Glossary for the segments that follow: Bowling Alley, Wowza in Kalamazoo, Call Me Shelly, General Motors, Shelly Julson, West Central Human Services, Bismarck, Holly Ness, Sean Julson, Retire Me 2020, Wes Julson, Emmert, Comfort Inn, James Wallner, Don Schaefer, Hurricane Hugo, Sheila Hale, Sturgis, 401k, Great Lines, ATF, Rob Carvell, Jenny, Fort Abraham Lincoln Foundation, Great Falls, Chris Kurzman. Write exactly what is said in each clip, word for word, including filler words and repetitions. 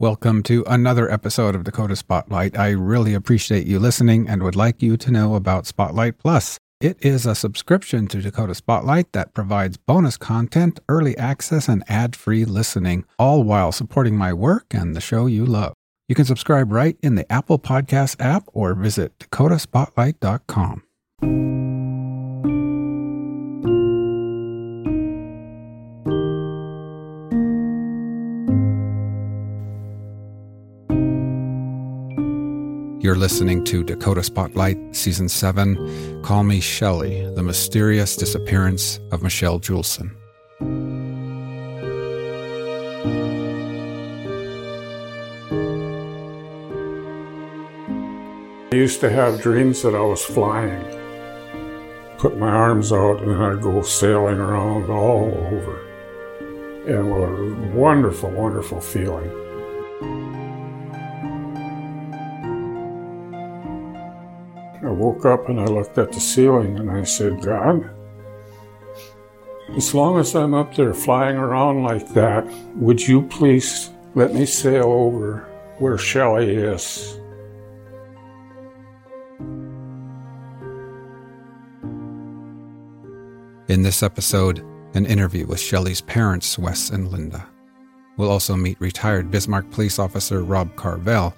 Welcome to another episode of Dakota Spotlight. I really appreciate you listening and would like you to know about Spotlight Plus. It is a subscription to Dakota Spotlight that provides bonus content, early access, and ad-free listening, all while supporting my work and the show you love. You can subscribe right in the Apple Podcasts app or visit dakota spotlight dot com. You're listening to Dakota Spotlight, Season seven, Call Me Shelly, The Mysterious Disappearance of Michele Julson. I used to have dreams that I was flying. Put my arms out and I'd go sailing around all over. And what a wonderful, wonderful feeling. I woke up and I looked at the ceiling and I said, God, as long as I'm up there flying around like that, would you please let me sail over where Shelly is? In this episode, an interview with Shelly's parents, Wes and Linda. We'll also meet retired Bismarck police officer Rob Carvell.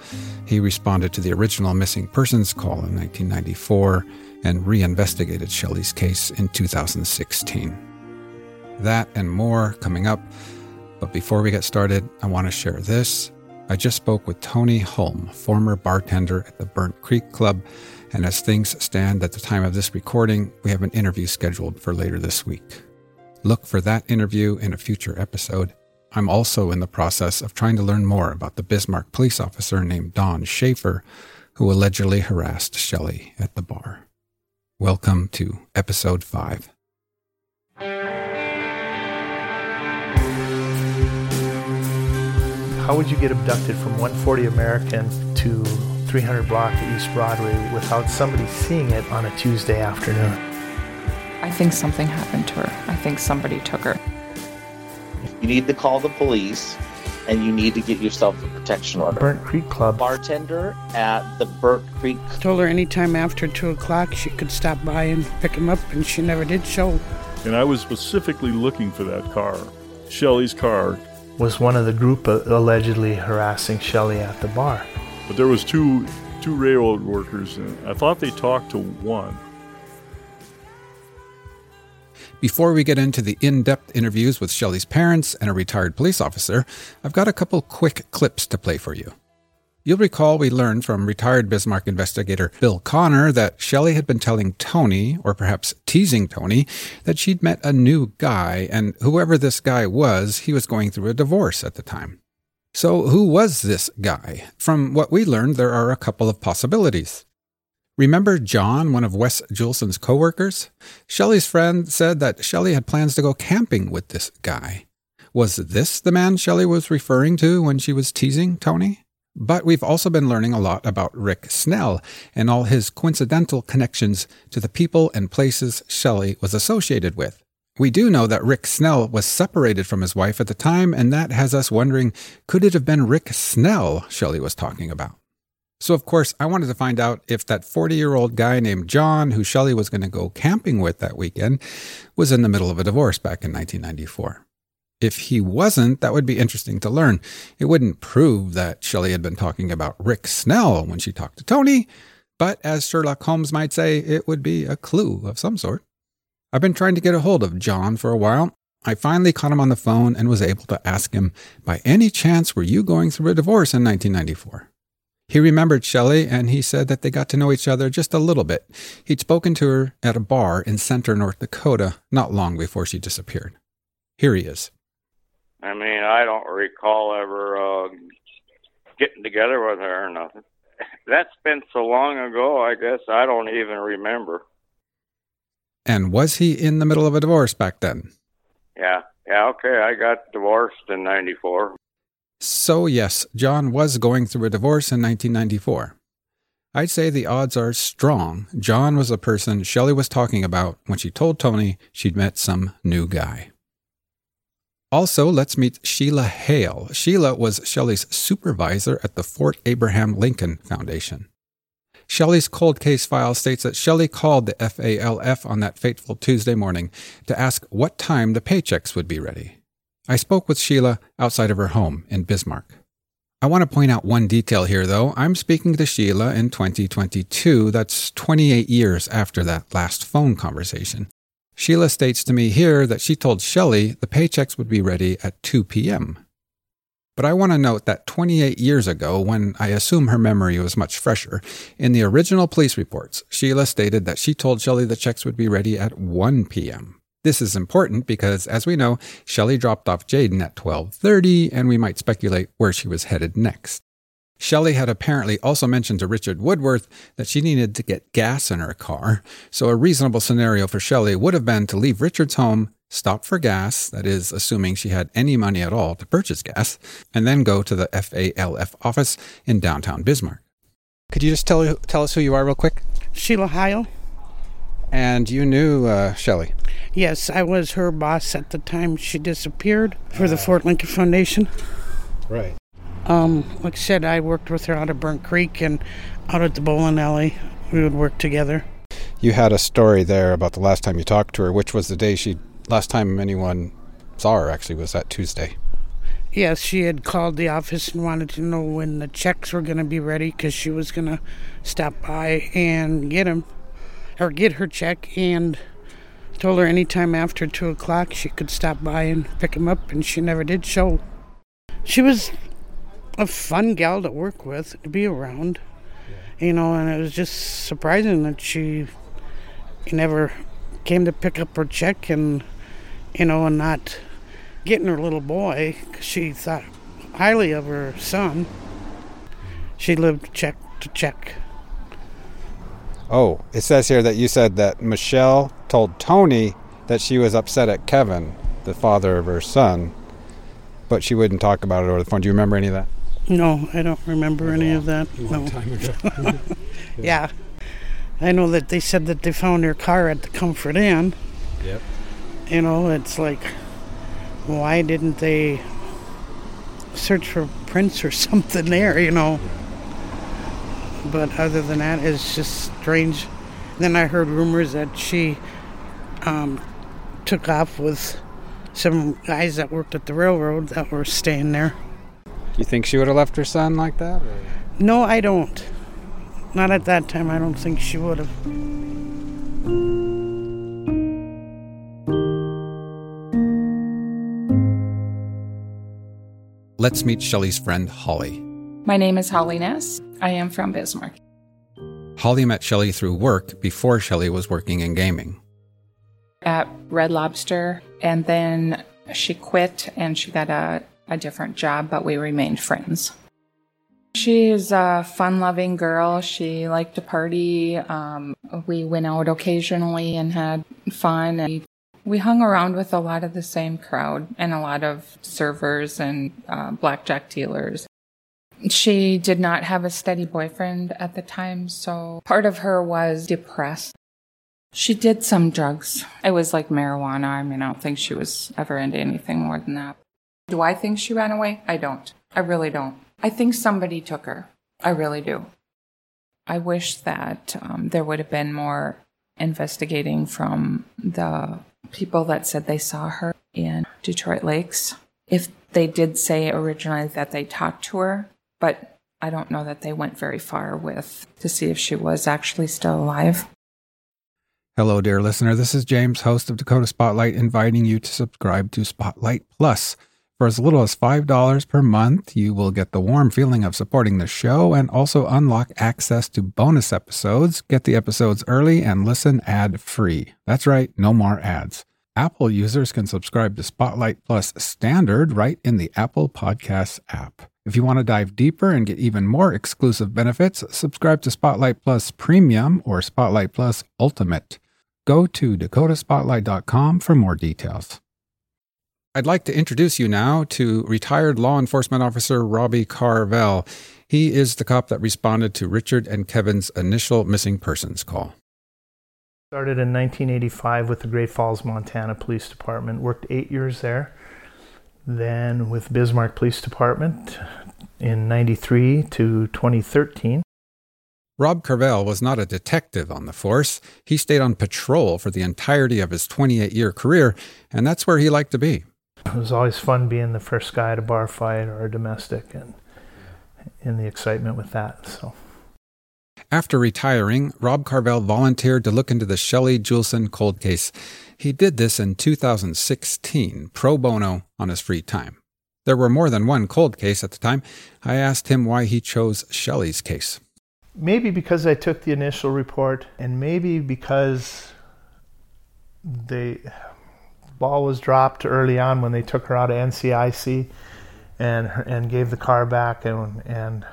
He responded to the original missing persons call in nineteen ninety-four and reinvestigated Shelly's case in two thousand sixteen. That and more coming up. But before we get started, I want to share this. I just spoke with Tony Holm, former bartender at the Burnt Creek Club. And as things stand at the time of this recording, we have an interview scheduled for later this week. Look for that interview in a future episode. I'm also in the process of trying to learn more about the Bismarck police officer named Don Schaefer, who allegedly harassed Shelly at the bar. Welcome to Episode five. How would you get abducted from one forty American to three hundred block of East Broadway without somebody seeing it on a Tuesday afternoon? I think something happened to her. I think somebody took her. You need to call the police, and you need to get yourself a protection order. Burnt Creek Club. Bartender at the Burnt Creek. Told her anytime after two o'clock she could stop by and pick him up, and she never did so. And I was specifically looking for that car. Shelly's car. Was one of the group allegedly harassing Shelly at the bar. But there was two, two railroad workers, and I thought they talked to one. Before we get into the in-depth interviews with Shelly's parents and a retired police officer, I've got a couple quick clips to play for you. You'll recall we learned from retired Bismarck investigator Bill Connor that Shelly had been telling Tony, or perhaps teasing Tony, that she'd met a new guy, and whoever this guy was, he was going through a divorce at the time. So who was this guy? From what we learned, there are a couple of possibilities. Remember John, one of Wes Julson's co-workers? Shelly's friend said that Shelly had plans to go camping with this guy. Was this the man Shelly was referring to when she was teasing Tony? But we've also been learning a lot about Rick Snell and all his coincidental connections to the people and places Shelly was associated with. We do know that Rick Snell was separated from his wife at the time, and that has us wondering, could it have been Rick Snell Shelly was talking about? So, of course, I wanted to find out if that forty-year-old guy named John, who Shelly was going to go camping with that weekend, was in the middle of a divorce back in nineteen ninety-four. If he wasn't, that would be interesting to learn. It wouldn't prove that Shelly had been talking about Rick Snell when she talked to Tony, but as Sherlock Holmes might say, it would be a clue of some sort. I've been trying to get a hold of John for a while. I finally caught him on the phone and was able to ask him, by any chance were you going through a divorce in nineteen ninety-four? He remembered Shelly, and he said that they got to know each other just a little bit. He'd spoken to her at a bar in Center, North Dakota, not long before she disappeared. Here he is. I mean, I don't recall ever uh, getting together with her or nothing. That's been so long ago, I guess I don't even remember. And was he in the middle of a divorce back then? Yeah. Yeah, okay. I got divorced in ninety-four. So yes, John was going through a divorce in nineteen ninety-four. I'd say the odds are strong. John was the person Shelly was talking about when she told Tony she'd met some new guy. Also, let's meet Sheila Hale. Sheila was Shelly's supervisor at the Fort Abraham Lincoln Foundation. Shelly's cold case file states that Shelly called the F A L F on that fateful Tuesday morning to ask what time the paychecks would be ready. I spoke with Sheila outside of her home in Bismarck. I want to point out one detail here, though. I'm speaking to Sheila in twenty twenty-two. That's twenty-eight years after that last phone conversation. Sheila states to me here that she told Shelly the paychecks would be ready at two p.m. But I want to note that twenty-eight years ago, when I assume her memory was much fresher, in the original police reports, Sheila stated that she told Shelly the checks would be ready at one p.m. This is important because, as we know, Shelly dropped off Jaden at twelve thirty, and we might speculate where she was headed next. Shelly had apparently also mentioned to Richard Woodworth that she needed to get gas in her car, so a reasonable scenario for Shelly would have been to leave Richard's home, stop for gas, that is, assuming she had any money at all to purchase gas, and then go to the F A L F office in downtown Bismarck. Could you just tell tell us who you are real quick? Sheila Hale. And you knew uh, Shelly? Yes, I was her boss at the time she disappeared for the uh, Fort Lincoln Foundation. Right. Um, like I said, I worked with her out at Burnt Creek and out at the bowling alley. We would work together. You had a story there about the last time you talked to her, which was the day she... Last time anyone saw her, actually, was that Tuesday. Yes, she had called the office and wanted to know when the checks were going to be ready because she was going to stop by and get him, or get her check, and told her any time after two o'clock she could stop by and pick him up, and she never did show. She was a fun gal to work with, to be around, yeah. You know, and it was just surprising that she never... came to pick up her check and, you know, and not getting her little boy. She thought highly of her son. She lived check to check. Oh, it says here that you said that Michele told Tony that she was upset at Kevin, the father of her son, but she wouldn't talk about it over the phone. Do you remember any of that? No, I don't remember any long, of that. A long no. time ago. yeah. yeah. I know that they said that they found her car at the Comfort Inn. Yep. You know, it's like, why didn't they search for prints or something there, you know? Yeah. But other than that, it's just strange. Then I heard rumors that she um, took off with some guys that worked at the railroad that were staying there. Do you think she would have left her son like that? Or? No, I don't. Not at that time, I don't think she would have. Let's meet Shelly's friend, Holly. My name is Holly Ness. I am from Bismarck. Holly met Shelly through work before Shelly was working in gaming. At Red Lobster, and then she quit and she got a, a different job, but we remained friends. She's a fun-loving girl. She liked to party. Um, we went out occasionally and had fun. And we hung around with a lot of the same crowd and a lot of servers and uh, blackjack dealers. She did not have a steady boyfriend at the time, so part of her was depressed. She did some drugs. It was like marijuana. I mean, I don't think she was ever into anything more than that. Do I think she ran away? I don't. I really don't. I think somebody took her. I really do. I wish that um, there would have been more investigating from the people that said they saw her in Detroit Lakes. If they did say originally that they talked to her, but I don't know that they went very far with to see if she was actually still alive. Hello, dear listener. This is James, host of Dakota Spotlight, inviting you to subscribe to Spotlight Plus. For as little as five dollars per month, you will get the warm feeling of supporting the show and also unlock access to bonus episodes, get the episodes early, and listen ad-free. That's right, no more ads. Apple users can subscribe to Spotlight Plus Standard right in the Apple Podcasts app. If you want to dive deeper and get even more exclusive benefits, subscribe to Spotlight Plus Premium or Spotlight Plus Ultimate. Go to dakota spotlight dot com for more details. I'd like to introduce you now to retired law enforcement officer Robbie Carvell. He is the cop that responded to Richard and Kevin's initial missing persons call. Started in nineteen eighty-five with the Great Falls, Montana Police Department. Worked eight years there. Then with Bismarck Police Department in ninety-three to twenty thirteen. Rob Carvell was not a detective on the force. He stayed on patrol for the entirety of his twenty-eight-year career, and that's where he liked to be. It was always fun being the first guy at a bar fight or a domestic, and in the excitement with that. So, after retiring, Rob Carvell volunteered to look into the Shelly Julson cold case. He did this in two thousand sixteen, pro bono, on his free time. There were more than one cold case at the time. I asked him why he chose Shelly's case. Maybe because I took the initial report, and maybe because the ball was dropped early on when they took her out of N C I C and and gave the car back, and and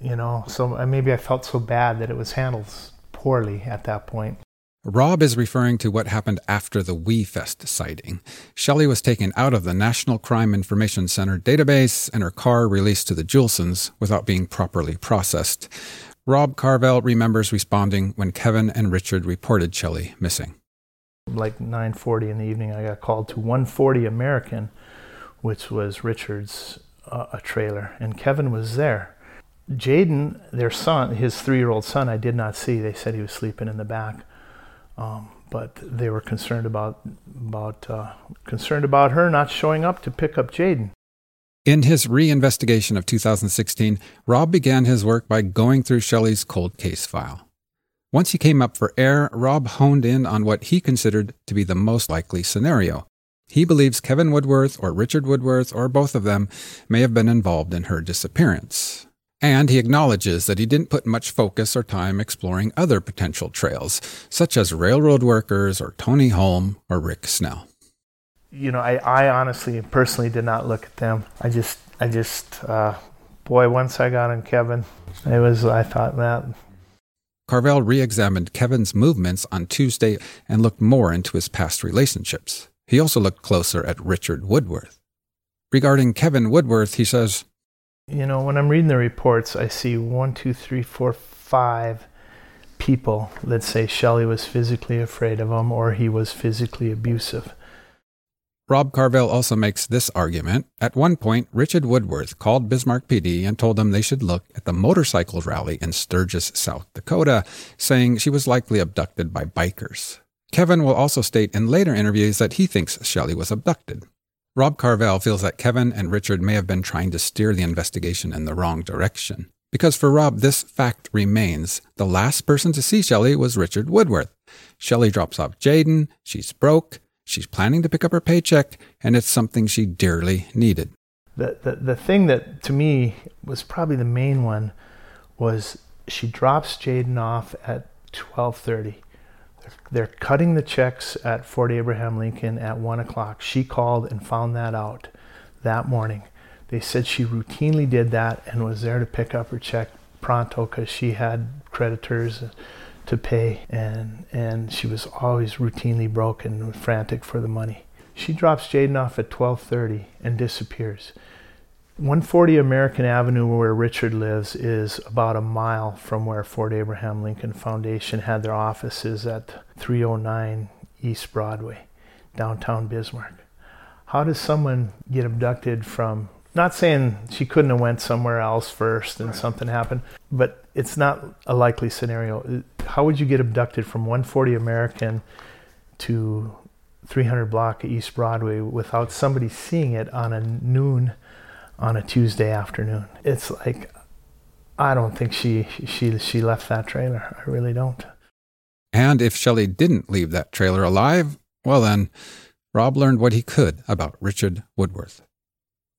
you know, so maybe I felt so bad that it was handled poorly at that point. Rob is referring to what happened after the WeFest sighting. Shelly was taken out of the National Crime Information Center database and her car released to the Julsons without being properly processed. Rob Carvell remembers responding when Kevin and Richard reported Shelly missing. Like nine forty in the evening, I got called to one forty American, which was Richard's uh, a trailer, and Kevin was there. Jaden, their son, his three-year-old son, I did not see. They said he was sleeping in the back. Um, but they were concerned about about uh, concerned about her not showing up to pick up Jaden. In his reinvestigation of two thousand sixteen, Rob began his work by going through Shelly's cold case file. Once he came up for air, Rob honed in on what he considered to be the most likely scenario. He believes Kevin Woodworth or Richard Woodworth or both of them may have been involved in her disappearance. And he acknowledges that he didn't put much focus or time exploring other potential trails, such as railroad workers or Tony Holm or Rick Snell. You know, I, I honestly, personally did not look at them. I just, I just, uh, boy, once I got on Kevin, it was, I thought that. Carvell re-examined Kevin's movements on Tuesday and looked more into his past relationships. He also looked closer at Richard Woodworth. Regarding Kevin Woodworth, he says, you know, when I'm reading the reports, I see one, two, three, four, five people that say Shelly was physically afraid of him or he was physically abusive. Rob Carvell also makes this argument. At one point, Richard Woodworth called Bismarck P D and told them they should look at the motorcycle rally in Sturgis, South Dakota, saying she was likely abducted by bikers. Kevin will also state in later interviews that he thinks Shelly was abducted. Rob Carvell feels that Kevin and Richard may have been trying to steer the investigation in the wrong direction. Because for Rob, this fact remains. The last person to see Shelly was Richard Woodworth. Shelly drops off Jaden, she's broke, she's planning to pick up her paycheck, and it's something she dearly needed. The, the, the thing that, to me, was probably the main one was she drops Jaden off at twelve thirty. They're cutting the checks at Fort Abraham Lincoln at one o'clock. She called and found that out that morning. They said she routinely did that and was there to pick up her check pronto because she had creditors to pay, and and she was always routinely broke and frantic for the money. She drops Jaden off at twelve thirty and disappears. one forty American Avenue, where Richard lives, is about a mile from where Fort Abraham Lincoln Foundation had their offices at three oh nine East Broadway, downtown Bismarck. How does someone get abducted from, not saying she couldn't have went somewhere else first and something happened, but it's not a likely scenario. How would you get abducted from one forty American to three hundred block East Broadway without somebody seeing it on a noon on a Tuesday afternoon? It's like, I don't think she she she left that trailer. I really don't. And if Shelly didn't leave that trailer alive, well then, Rob learned what he could about Richard Woodworth.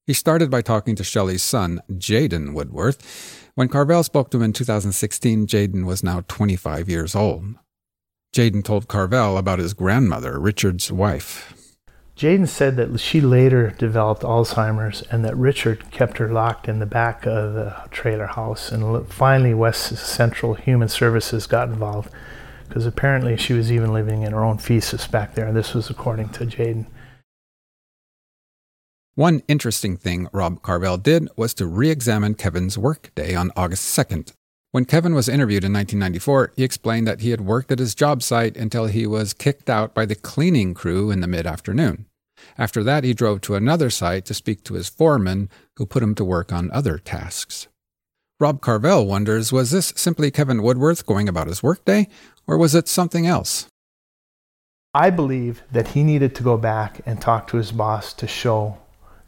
He started by talking to Shelly's son, Jaden Woodworth. When Carvell spoke to him in two thousand sixteen, Jaden was now twenty-five years old. Jaden told Carvell about his grandmother, Richard's wife. Jaden said that she later developed Alzheimer's and that Richard kept her locked in the back of the trailer house. And finally, West Central Human Services got involved because apparently she was even living in her own feces back there. This was according to Jaden. One interesting thing Rob Carvell did was to re-examine Kevin's work day on August second. When Kevin was interviewed in nineteen ninety-four, he explained that he had worked at his job site until he was kicked out by the cleaning crew in the mid-afternoon. After that, he drove to another site to speak to his foreman, who put him to work on other tasks. Rob Carvell wonders, was this simply Kevin Woodworth going about his workday, or was it something else? I believe that he needed to go back and talk to his boss to show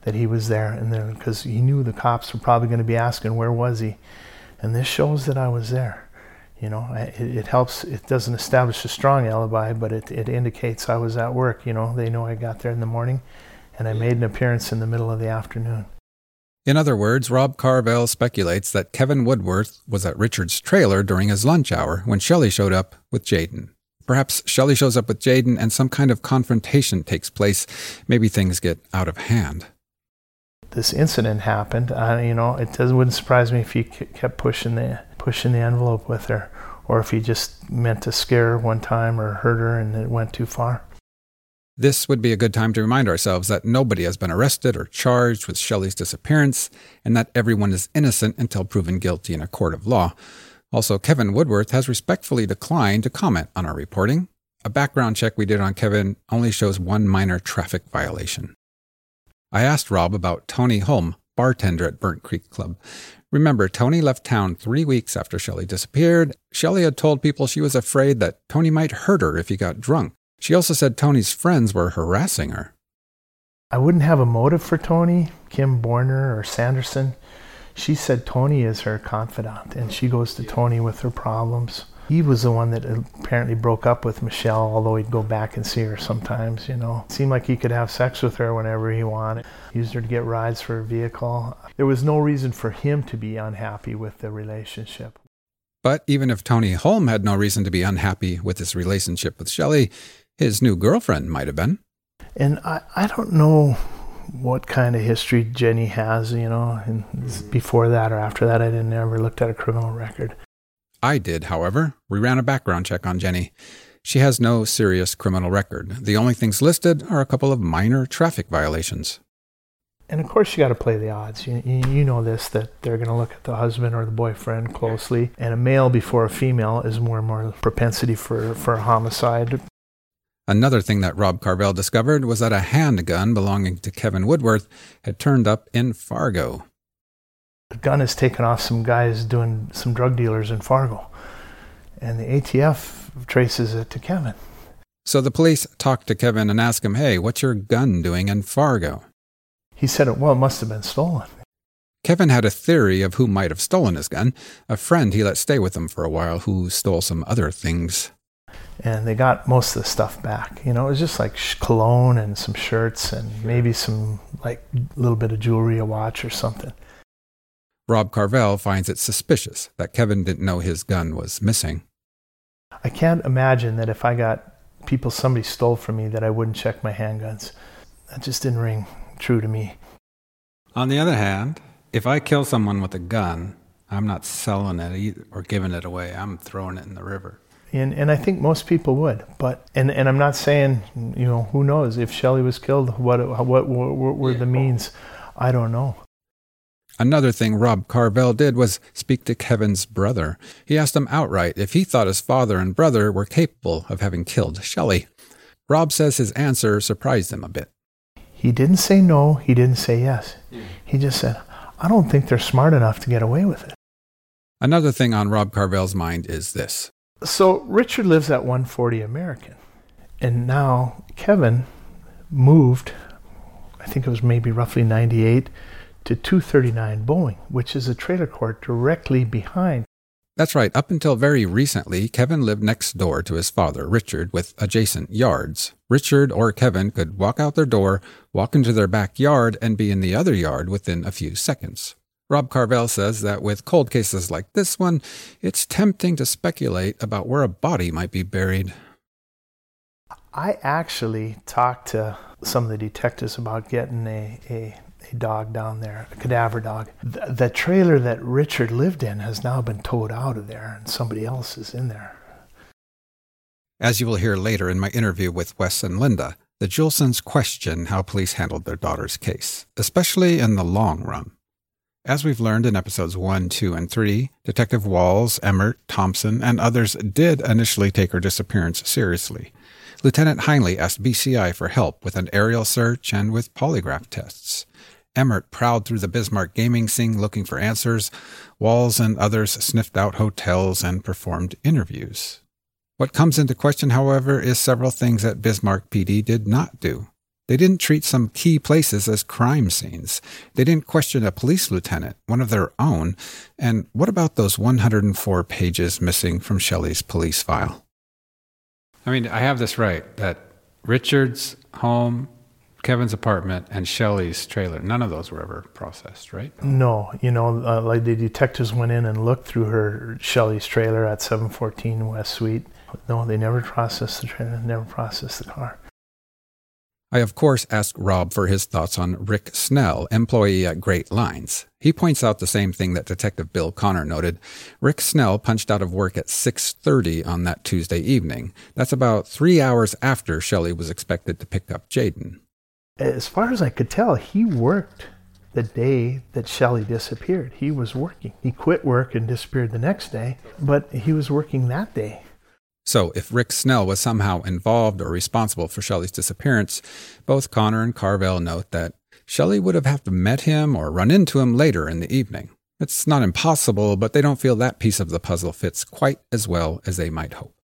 that he was there, and then because he knew the cops were probably going to be asking, where was he? And this shows that I was there. You know, I, it, it helps. It doesn't establish a strong alibi, but it, it indicates I was at work. You know, they know I got there in the morning, and I made an appearance in the middle of the afternoon. In other words, Rob Carvell speculates that Kevin Woodworth was at Richard's trailer during his lunch hour when Shelly showed up with Jaden. Perhaps Shelly shows up with Jaden and some kind of confrontation takes place. Maybe things get out of hand. This incident happened. Uh, you know, it doesn't, wouldn't surprise me if he kept pushing the pushing the envelope with her, or if he just meant to scare her one time or hurt her and it went too far. This would be a good time to remind ourselves that nobody has been arrested or charged with Shelly's disappearance, and that everyone is innocent until proven guilty in a court of law. Also, Kevin Woodworth has respectfully declined to comment on our reporting. A background check we did on Kevin only shows one minor traffic violation. I asked Rob about Tony Holm, bartender at Burnt Creek Club. Remember, Tony left town three weeks after Shelly disappeared. Shelly had told people she was afraid that Tony might hurt her if he got drunk. She also said Tony's friends were harassing her. I wouldn't have a motive for Tony, Kim Borner or Sanderson. She said Tony is her confidant, and she goes to Tony with her problems. He was the one that apparently broke up with Michele, although he'd go back and see her sometimes, you know. It seemed like he could have sex with her whenever he wanted. He used her to get rides for her vehicle. There was no reason for him to be unhappy with the relationship. But even if Tony Holm had no reason to be unhappy with his relationship with Shelly, his new girlfriend might have been. And I, I don't know what kind of history Jenny has, you know, and before that or after that, I didn't ever looked at a criminal record. I did, however. We ran a background check on Jenny. She has no serious criminal record. The only things listed are a couple of minor traffic violations. And of course, you got to play the odds. You, you know this, that they're going to look at the husband or the boyfriend closely, and a male before a female is more and more propensity for, for a homicide. Another thing that Rob Carvell discovered was that a handgun belonging to Kevin Woodworth had turned up in Fargo. The gun is taken off some guys doing some drug dealers in Fargo, and the A T F traces it to Kevin. So the police talked to Kevin and asked him, hey, what's your gun doing in Fargo? He said, well, it must have been stolen. Kevin had a theory of who might have stolen his gun, a friend he let stay with him for a while who stole some other things. And they got most of the stuff back. You know, it was just like cologne and some shirts and maybe some, like, little bit of jewelry, a watch or something. Rob Carvell finds it suspicious that Kevin didn't know his gun was missing. I can't imagine that if I got people somebody stole from me that I wouldn't check my handguns. That just didn't ring true to me. On the other hand, if I kill someone with a gun, I'm not selling it either or giving it away. I'm throwing it in the river. And and I think most people would, but and, and I'm not saying, you know, who knows if Shelly was killed, what what, what were the means? I don't know. Another thing Rob Carvell did was speak to Kevin's brother. He asked him outright if he thought his father and brother were capable of having killed Shelly. Rob says his answer surprised him a bit. He didn't say no, he didn't say yes. He just said, I don't think they're smart enough to get away with it. Another thing on Rob Carvell's mind is this. So Richard lives at one forty American, and now Kevin moved, I think it was maybe roughly ninety-eight, to two thirty-nine Boeing, which is a trailer court directly behind. That's right. Up until very recently, Kevin lived next door to his father, Richard, with adjacent yards. Richard or Kevin could walk out their door, walk into their backyard, and be in the other yard within a few seconds. Rob Carvell says that with cold cases like this one, it's tempting to speculate about where a body might be buried. I actually talked to some of the detectives about getting a... a a dog down there, a cadaver dog. The, the trailer that Richard lived in has now been towed out of there, and somebody else is in there. As you will hear later in my interview with Wes and Linda, the Julsons question how police handled their daughter's case, especially in the long run. As we've learned in episodes one, two, and three, Detective Walls, Emmert, Thompson, and others did initially take her disappearance seriously. Lieutenant Heinley asked B C I for help with an aerial search and with polygraph tests. Emmert prowled through the Bismarck gaming scene looking for answers. Walls and others sniffed out hotels and performed interviews. What comes into question, however, is several things that Bismarck P D did not do. They didn't treat some key places as crime scenes. They didn't question a police lieutenant, one of their own. And what about those one hundred four pages missing from Shelley's police file? I mean, I have this right, that Richard's home, Kevin's apartment, and Shelley's trailer, none of those were ever processed, right? No. You know, uh, like the detectives went in and looked through her Shelley's trailer at seven fourteen West Suite. No, they never processed the trailer, never processed the car. I, of course, ask Rob for his thoughts on Rick Snell, employee at Great Lines. He points out the same thing that Detective Bill Connor noted. Rick Snell punched out of work at six thirty on that Tuesday evening. That's about three hours after Shelly was expected to pick up Jaden. As far as I could tell, he worked the day that Shelly disappeared. He was working. He quit work and disappeared the next day, but he was working that day. So if Rick Snell was somehow involved or responsible for Shelley's disappearance, both Connor and Carvell note that Shelly would have had to met him or run into him later in the evening. It's not impossible, but they don't feel that piece of the puzzle fits quite as well as they might hope.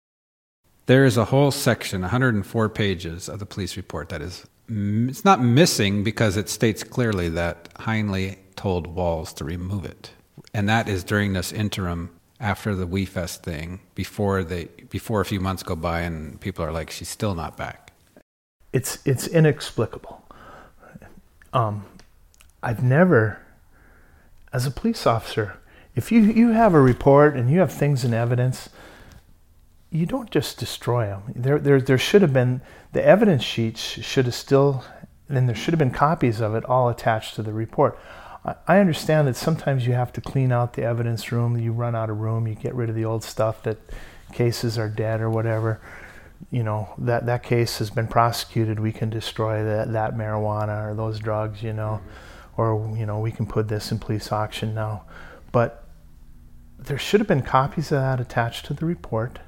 There is a whole section, one hundred four pages, of the police report that is, it's not missing because it states clearly that Heinley told Walls to remove it. And that is during this interim after the WeFest thing, before they, before a few months go by and people are like, she's still not back. It's it's inexplicable. Um, I've never, as a police officer, if you, you have a report and you have things in evidence, you don't just destroy them. There there there should have been, the evidence sheets should have still, and there should have been copies of it all attached to the report. I understand that sometimes you have to clean out the evidence room, you run out of room, you get rid of the old stuff, that cases are dead or whatever. You know, that, that case has been prosecuted, we can destroy that, that marijuana or those drugs, you know, or, you know, we can put this in police auction now. But there should have been copies of that attached to the report.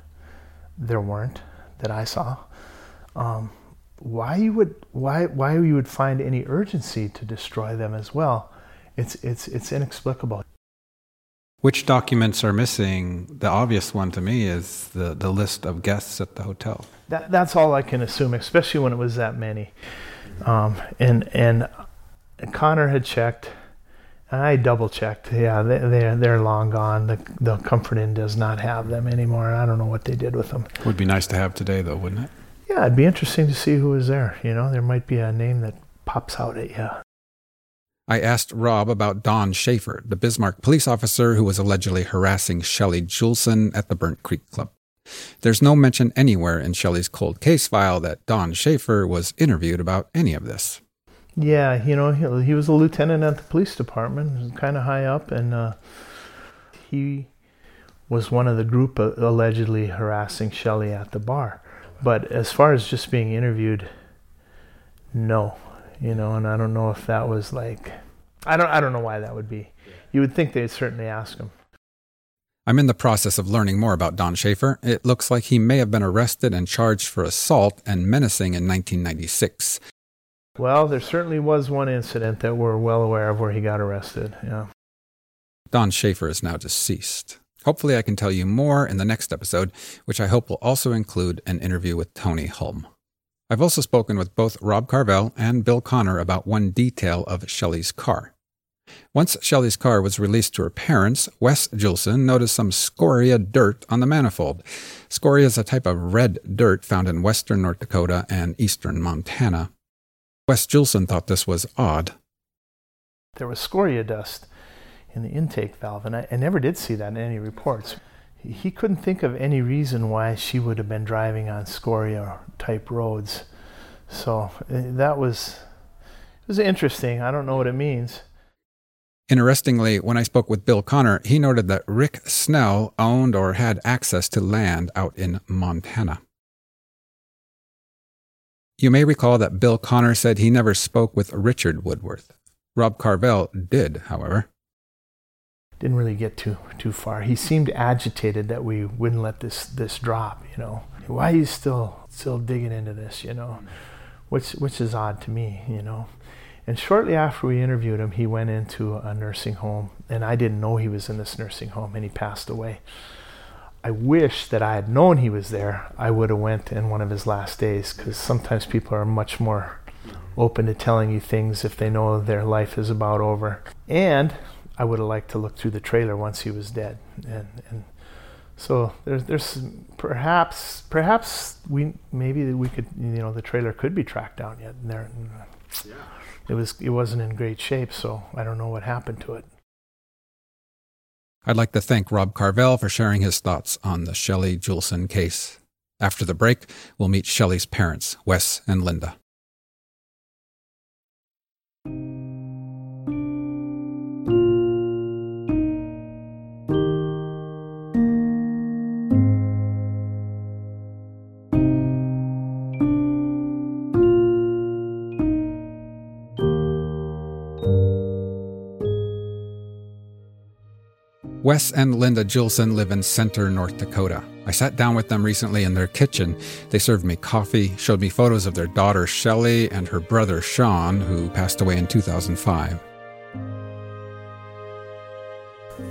There weren't, that I saw. Um, why you would, why, why you would find any urgency to destroy them as well? It's it's it's inexplicable. Which documents are missing? The obvious one to me is the, the list of guests at the hotel. That that's all I can assume, especially when it was that many. Um, and and Connor had checked, and I double checked. Yeah, they they're, they're long gone. The the Comfort Inn does not have them anymore. I don't know what they did with them. Would be nice to have today, though, wouldn't it? Yeah, it'd be interesting to see who was there. You know, there might be a name that pops out at you. I asked Rob about Don Schaefer, the Bismarck police officer who was allegedly harassing Shelly Julson at the Burnt Creek Club. There's no mention anywhere in Shelley's cold case file that Don Schaefer was interviewed about any of this. Yeah, you know, he, he was a lieutenant at the police department, kind of high up, and uh, he was one of the group allegedly harassing Shelly at the bar. But as far as just being interviewed, no. You know, and I don't know if that was like, I don't I don't know why that would be. You would think they'd certainly ask him. I'm in the process of learning more about Don Schaefer. It looks like he may have been arrested and charged for assault and menacing in nineteen ninety-six. Well, there certainly was one incident that we're well aware of where he got arrested, yeah. Don Schaefer is now deceased. Hopefully I can tell you more in the next episode, which I hope will also include an interview with Tony Holm. I've also spoken with both Rob Carvell and Bill Connor about one detail of Shelley's car. Once Shelley's car was released to her parents, Wes Julson noticed some scoria dirt on the manifold. Scoria is a type of red dirt found in western North Dakota and eastern Montana. Wes Julson thought this was odd. There was scoria dust in the intake valve, and I, I never did see that in any reports. He couldn't think of any reason why she would have been driving on scoria-type roads. So that was, it was interesting. I don't know what it means. Interestingly, when I spoke with Bill Connor, he noted that Rick Snell owned or had access to land out in Montana. You may recall that Bill Connor said he never spoke with Richard Woodworth. Rob Carvell did, however. didn't really get too too far. He seemed agitated that we wouldn't let this this drop, you know. Why are you still still digging into this, you know? Which which is odd to me, you know. And shortly after we interviewed him, he went into a nursing home, and I didn't know he was in this nursing home, and he passed away. I wish that I had known he was there. I would have went in one of his last days, because sometimes people are much more open to telling you things if they know their life is about over. And I would have liked to look through the trailer once he was dead. And, and so there's there's perhaps perhaps we maybe we could, you know, the trailer could be tracked down yet. And there, yeah. It was it wasn't in great shape, so I don't know what happened to it. I'd like to thank Rob Carvell for sharing his thoughts on the Shelly Julson case. After the break, we'll meet Shelly's parents, Wes and Linda. Wes and Linda Julson live in Center, North Dakota. I sat down with them recently in their kitchen. They served me coffee, showed me photos of their daughter Shelly and her brother Sean, who passed away in two thousand five.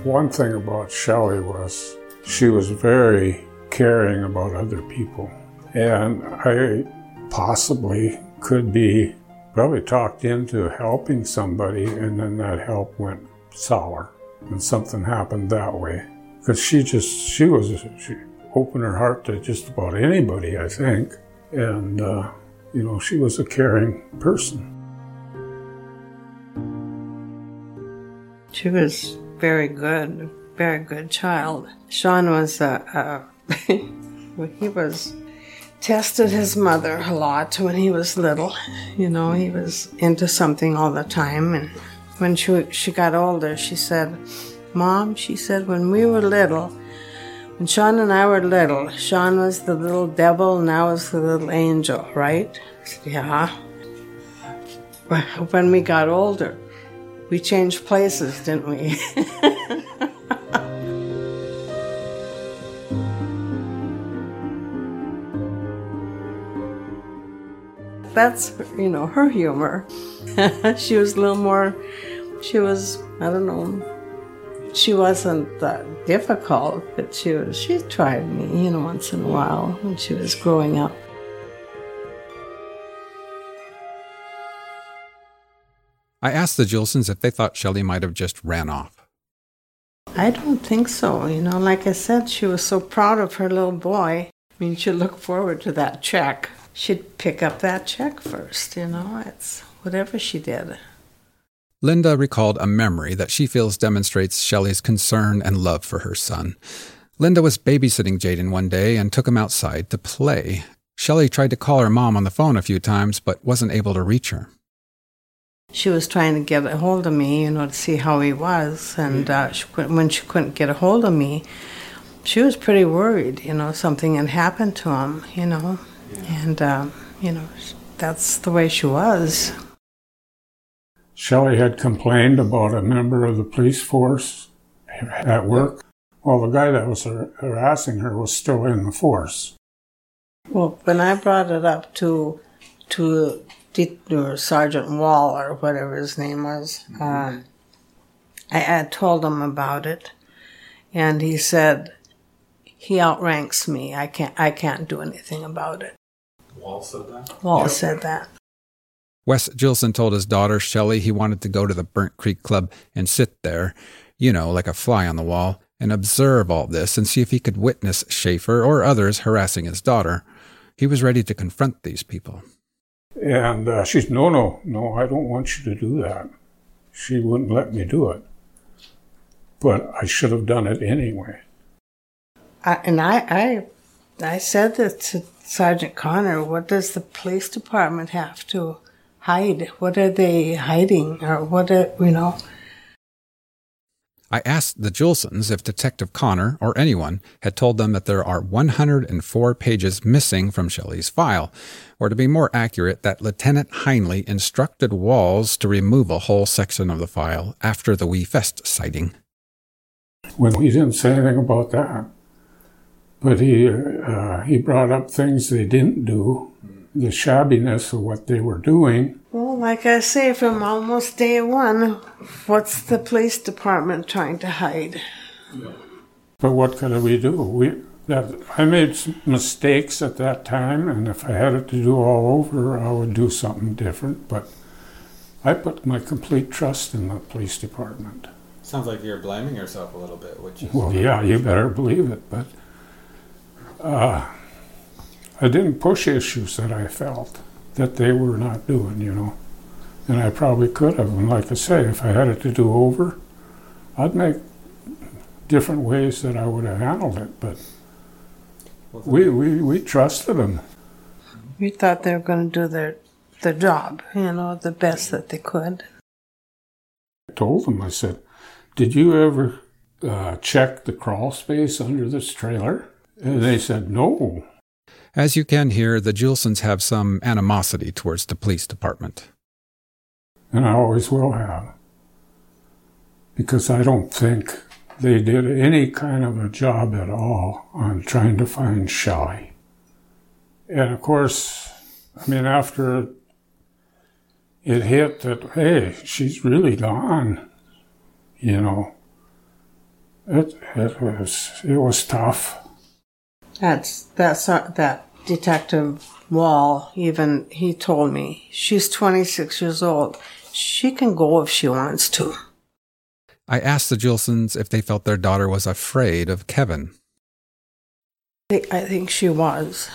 One thing about Shelly was she was very caring about other people. And I possibly could be probably talked into helping somebody, and then that help went sour. And something happened that way, because she just she was she opened her heart to just about anybody, I think, and uh, you know, she was a caring person. She was very good, very good child. Sean was a, a he was tested his mother a lot when he was little. You know, he was into something all the time. And when she she got older, she said, Mom, she said, when we were little, when Sean and I were little, Sean was the little devil and I was the little angel, right? I said, yeah. When we got older, we changed places, didn't we? That's, you know, her humor. She was a little more, she was, I don't know, she wasn't that difficult, but she was, she tried me, you know, once in a while when she was growing up. I asked the Julsons if they thought Shelly might have just ran off. I don't think so, you know, like I said, she was so proud of her little boy. I mean, she looked forward to that check. She'd pick up that check first, you know, it's whatever she did. Linda recalled a memory that she feels demonstrates Shelly's concern and love for her son. Linda was babysitting Jaden one day and took him outside to play. Shelly tried to call her mom on the phone a few times, but wasn't able to reach her. She was trying to get a hold of me, you know, to see how he was, and uh, she, when she couldn't get a hold of me, she was pretty worried, you know, something had happened to him, you know. And, uh, you know, that's the way she was. Shelly had complained about a member of the police force at work. Well, the guy that was harassing her was still in the force. Well, when I brought it up to to, to Sergeant Wall, or whatever his name was, mm-hmm. uh, I, I told him about it, and he said, he outranks me. I can't, I can't do anything about it. Wall said that? Wall yep. said that. Wes Julson told his daughter, Shelly, he wanted to go to the Burnt Creek Club and sit there, you know, like a fly on the wall, and observe all this and see if he could witness Schaefer or others harassing his daughter. He was ready to confront these people. And uh, she's, no, no, no, I don't want you to do that. She wouldn't let me do it. But I should have done it anyway. I, and I, I I said that to Sergeant Connor, what does the police department have to hide? What are they hiding? Or what are, you know? I asked the Julsons if Detective Connor, or anyone, had told them that there are one hundred four pages missing from Shelly's file, or to be more accurate, that Lieutenant Heinley instructed Walls to remove a whole section of the file after the WeFest sighting. when he didn't say anything about that. But he uh, he brought up things they didn't do, the shabbiness of what they were doing. Well, like I say, from almost day one, what's the police department trying to hide? Yeah. But what could we do? We that I made mistakes at that time, and if I had it to do all over, I would do something different. But I put my complete trust in the police department. Sounds like you're blaming yourself a little bit, which is... Well, yeah, you better believe it, but... Uh, I didn't push issues that I felt that they were not doing, you know. And I probably could have. And like I say, if I had it to do over, I'd make different ways that I would have handled it. But we we, we trusted them. We thought they were going to do their, their job, you know, the best that they could. I told them, I said, did you ever uh, check the crawl space under this trailer? And they said no. As you can hear, the Julsons have some animosity towards the police department. And I always will have. Because I don't think they did any kind of a job at all on trying to find Shelly. And of course, I mean, after it hit that, hey, she's really gone, you know, it, it, was, it was tough. That's that's that Detective Wall. Even he told me she's twenty-six years old. She can go if she wants to. I asked the Julsons if they felt their daughter was afraid of Kevin. I think she was.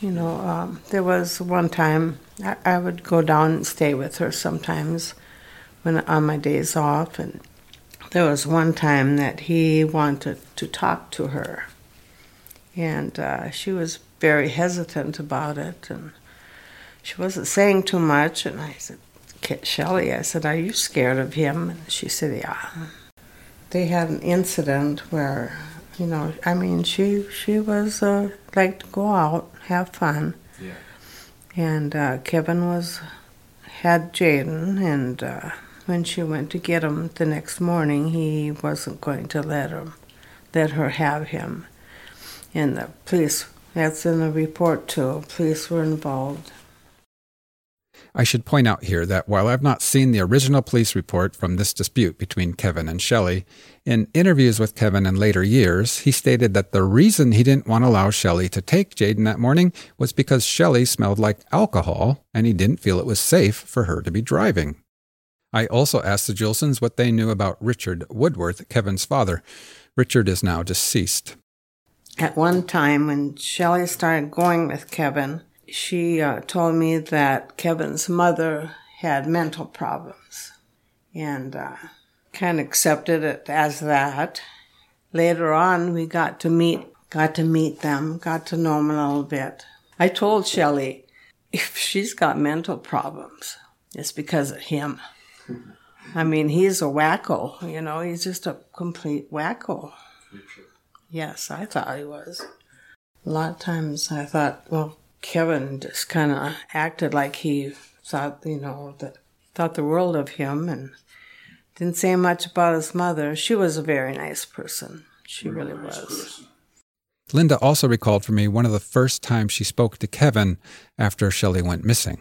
You know, um, there was one time I, I would go down and stay with her sometimes when on my days off, and there was one time that he wanted to talk to her. And uh, she was very hesitant about it, and she wasn't saying too much. And I said, Shelly, I said, are you scared of him? And she said, yeah. They had an incident where, you know, I mean, she she was uh, like to go out, have fun. Yeah. And uh, Kevin was had Jaden, and uh, when she went to get him the next morning, he wasn't going to let her, let her have him. And the police, that's in the report too, police were involved. I should point out here that while I've not seen the original police report from this dispute between Kevin and Shelly, in interviews with Kevin in later years, he stated that the reason he didn't want to allow Shelly to take Jaden that morning was because Shelly smelled like alcohol and he didn't feel it was safe for her to be driving. I also asked the Julsons what they knew about Richard Woodworth, Kevin's father. Richard is now deceased. At one time, when Shelly started going with Kevin, she uh, told me that Kevin's mother had mental problems, and uh, kind of accepted it as that. Later on, we got to meet, got to meet them, got to know them a little bit. I told Shelly, if she's got mental problems, it's because of him. I mean, he's a wacko, you know. He's just a complete wacko. Yes, I thought he was. A lot of times I thought, well, Kevin just kind of acted like he thought, you know, that thought the world of him, and didn't say much about his mother. She was a very nice person. She really was. Linda also recalled for me one of the first times she spoke to Kevin after Shelly went missing.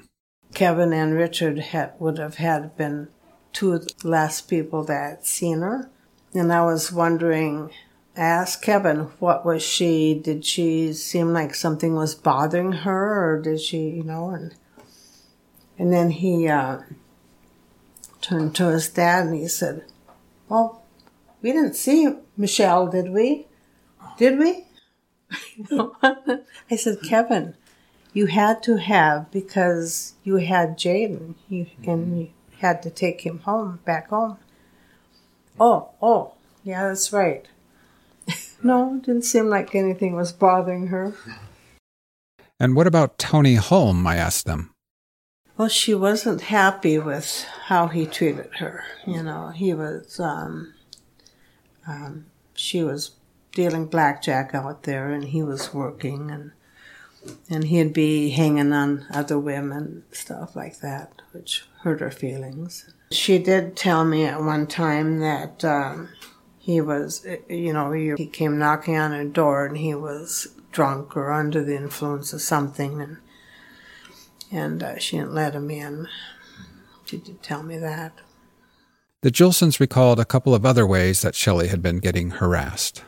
Kevin and Richard had, would have had been two of the last people that had seen her, and I was wondering... I asked Kevin, what was she? Did she seem like something was bothering her, or did she, you know? And and then he uh, turned to his dad and he said, "Well, we didn't see Michele, did we? Did we?" I said, "Kevin, you had to have because you had Jaden, you and you had to take him home, back home." Oh, oh, yeah, that's right. No, it didn't seem like anything was bothering her. And what about Tony Holm, I asked them. Well, she wasn't happy with how he treated her. You know, he was, um, um, she was dealing blackjack out there, and he was working, and and he'd be hanging on other women, stuff like that, which hurt her feelings. She did tell me at one time that um, He was, you know, he, he came knocking on a door and he was drunk or under the influence of something, and and uh, she didn't let him in. She did tell me that. The Julsons recalled a couple of other ways that Shelly had been getting harassed.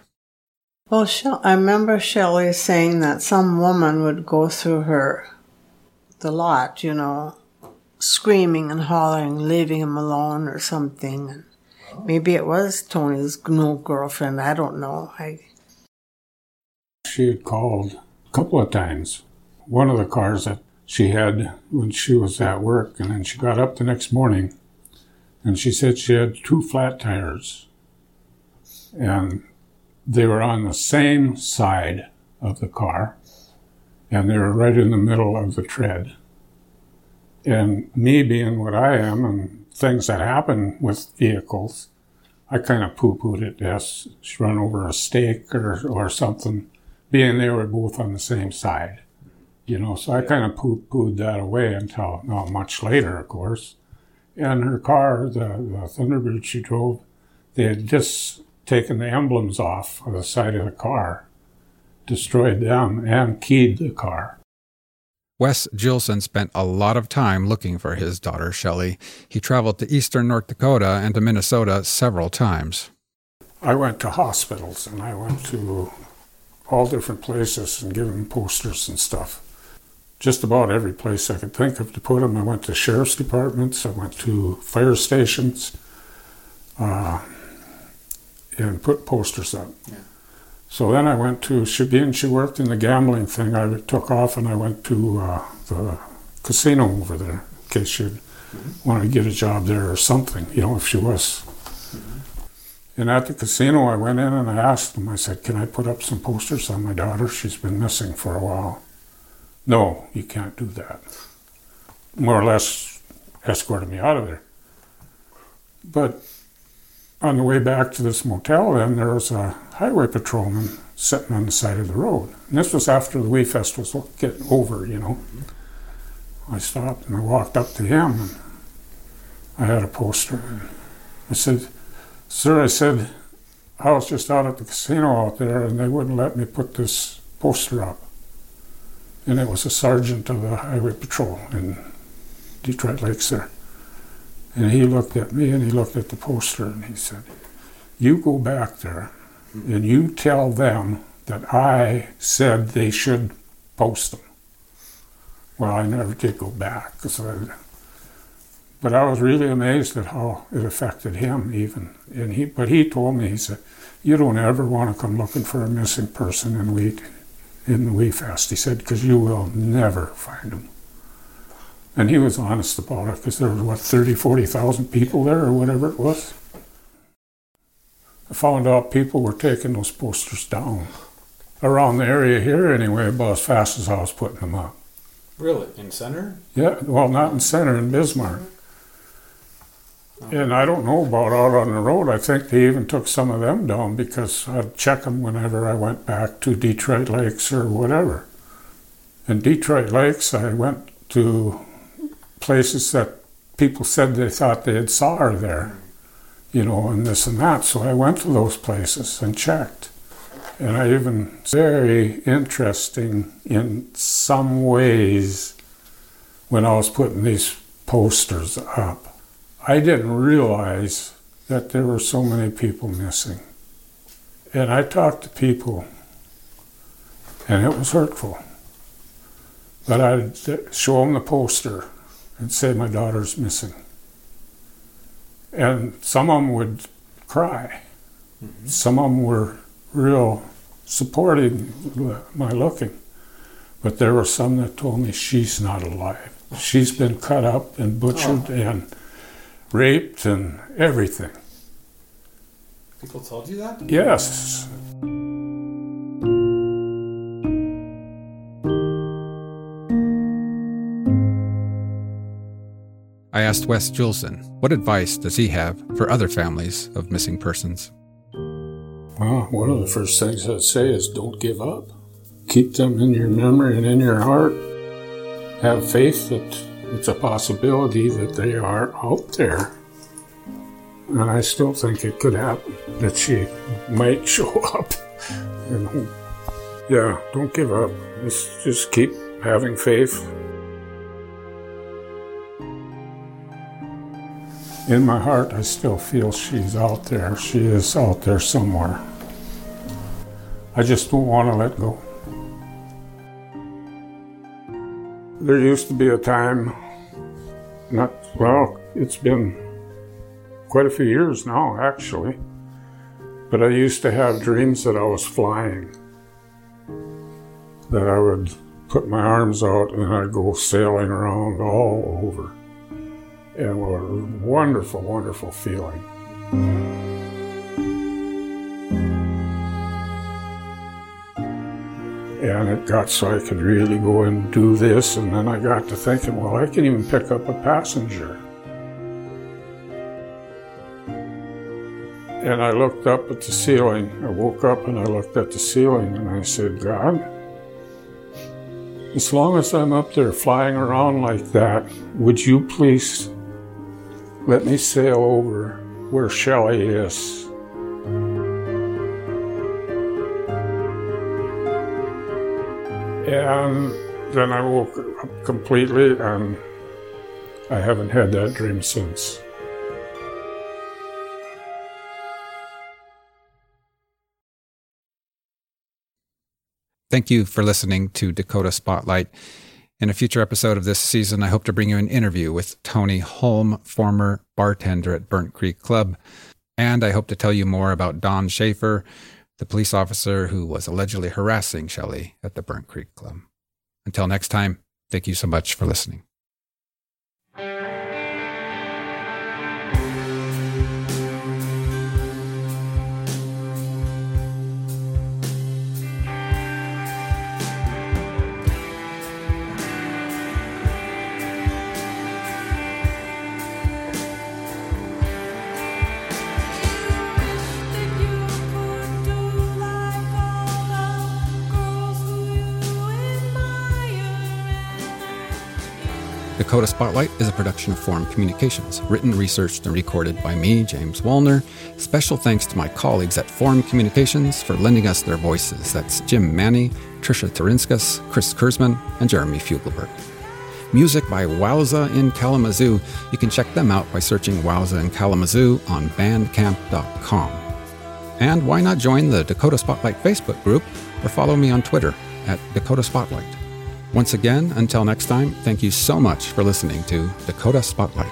Well, she, I remember Shelly saying that some woman would go through her, the lot, you know, screaming and hollering, leaving him alone or something. And maybe it was Tony's new girlfriend. I don't know. I... She had called a couple of times. One of the cars that she had when she was at work, and then she got up the next morning, and she said she had two flat tires. And they were on the same side of the car, and they were right in the middle of the tread. And me being what I am and things that happen with vehicles, I kind of poo-pooed it as she run over a stake or, or something, being they were both on the same side. You know, so I kind of poo-pooed that away until not much later, of course. And her car, the, the Thunderbird she drove, they had just taken the emblems off of the side of the car, destroyed them, and keyed the car. Wes Julson spent a lot of time looking for his daughter, Shelly. He traveled to eastern North Dakota and to Minnesota several times. I went to hospitals, and I went to all different places and gave them posters and stuff. Just about every place I could think of to put them. I went to sheriff's departments, I went to fire stations, uh, and put posters up. Yeah. So then I went to, she, being she worked in the gambling thing, I took off and I went to uh, the casino over there in case she'd mm-hmm. want to get a job there or something, you know, if she was. Mm-hmm. And at the casino I went in and I asked them, I said, can I put up some posters on my daughter? She's been missing for a while. No, you can't do that. More or less escorted me out of there. But on the way back to this motel then, there was a highway patrolman sitting on the side of the road. And this was after the WeFest was getting over, you know. I stopped and I walked up to him, and I had a poster. I said, sir, I said, I was just out at the casino out there and they wouldn't let me put this poster up. And it was a sergeant of the highway patrol in Detroit Lakes there. And he looked at me and he looked at the poster and he said, you go back there and you tell them that I said they should post them. Well, I never did go back. So I, but I was really amazed at how it affected him even. And he, but he told me, he said, you don't ever want to come looking for a missing person in Wheat, in the WeFest. He said, because you will never find them. And he was honest about it, because there were, what, thirty, forty thousand people there or whatever it was. I found out people were taking those posters down around the area here anyway, about as fast as I was putting them up. Really? In Center? Yeah, well, not in Center, in Bismarck. Oh. And I don't know about out on the road. I think they even took some of them down, because I'd check them whenever I went back to Detroit Lakes or whatever. In Detroit Lakes, I went to places that people said they thought they had saw her there, you know, and this and that. So I went to those places and checked. And I even, very interesting in some ways, when I was putting these posters up, I didn't realize that there were so many people missing. And I talked to people, and it was hurtful. But I'd show them the poster and say, my daughter's missing. And some of them would cry. Mm-hmm. Some of them were real supporting my looking. But there were some that told me, she's not alive. She's been cut up and butchered oh. and raped and everything. People told you that? Yes. I asked Wes Julson, what advice does he have for other families of missing persons? Well, one of the first things I'd say is don't give up. Keep them in your memory and in your heart. Have faith that it's a possibility that they are out there. and I still think it could happen that she might show up. You know, yeah, don't give up. Just, just keep having faith. In my heart, I still feel she's out there. She is out there somewhere. I just don't want to let go. There used to be a time, not, well, it's been quite a few years now, actually, but I used to have dreams that I was flying, that I would put my arms out and I'd go sailing around all over. And it was a wonderful, wonderful feeling. And it got so I could really go and do this, and then I got to thinking, well, I can even pick up a passenger. And I looked up at the ceiling. I woke up and I looked at the ceiling and I said, God, as long as I'm up there flying around like that, would you please let me sail over where Shelly is? And then I woke up completely, and I haven't had that dream since. Thank you for listening to Dakota Spotlight. In a future episode of this season, I hope to bring you an interview with Tony Holm, former bartender at Burnt Creek Club. And I hope to tell you more about Don Schaefer, the police officer who was allegedly harassing Shelly at the Burnt Creek Club. Until next time, thank you so much for listening. Dakota Spotlight is a production of Forum Communications, written, researched, and recorded by me, James Wallner. Special thanks to my colleagues at Forum Communications for lending us their voices. That's Jim Manny, Trisha Terinskas, Chris Kurzman, and Jeremy Fugelberg. Music by Wowza in Kalamazoo. You can check them out by searching Wowza in Kalamazoo on bandcamp dot com. And why not join the Dakota Spotlight Facebook group or follow me on Twitter at Dakota Spotlight. Once again, until next time, thank you so much for listening to Dakota Spotlight.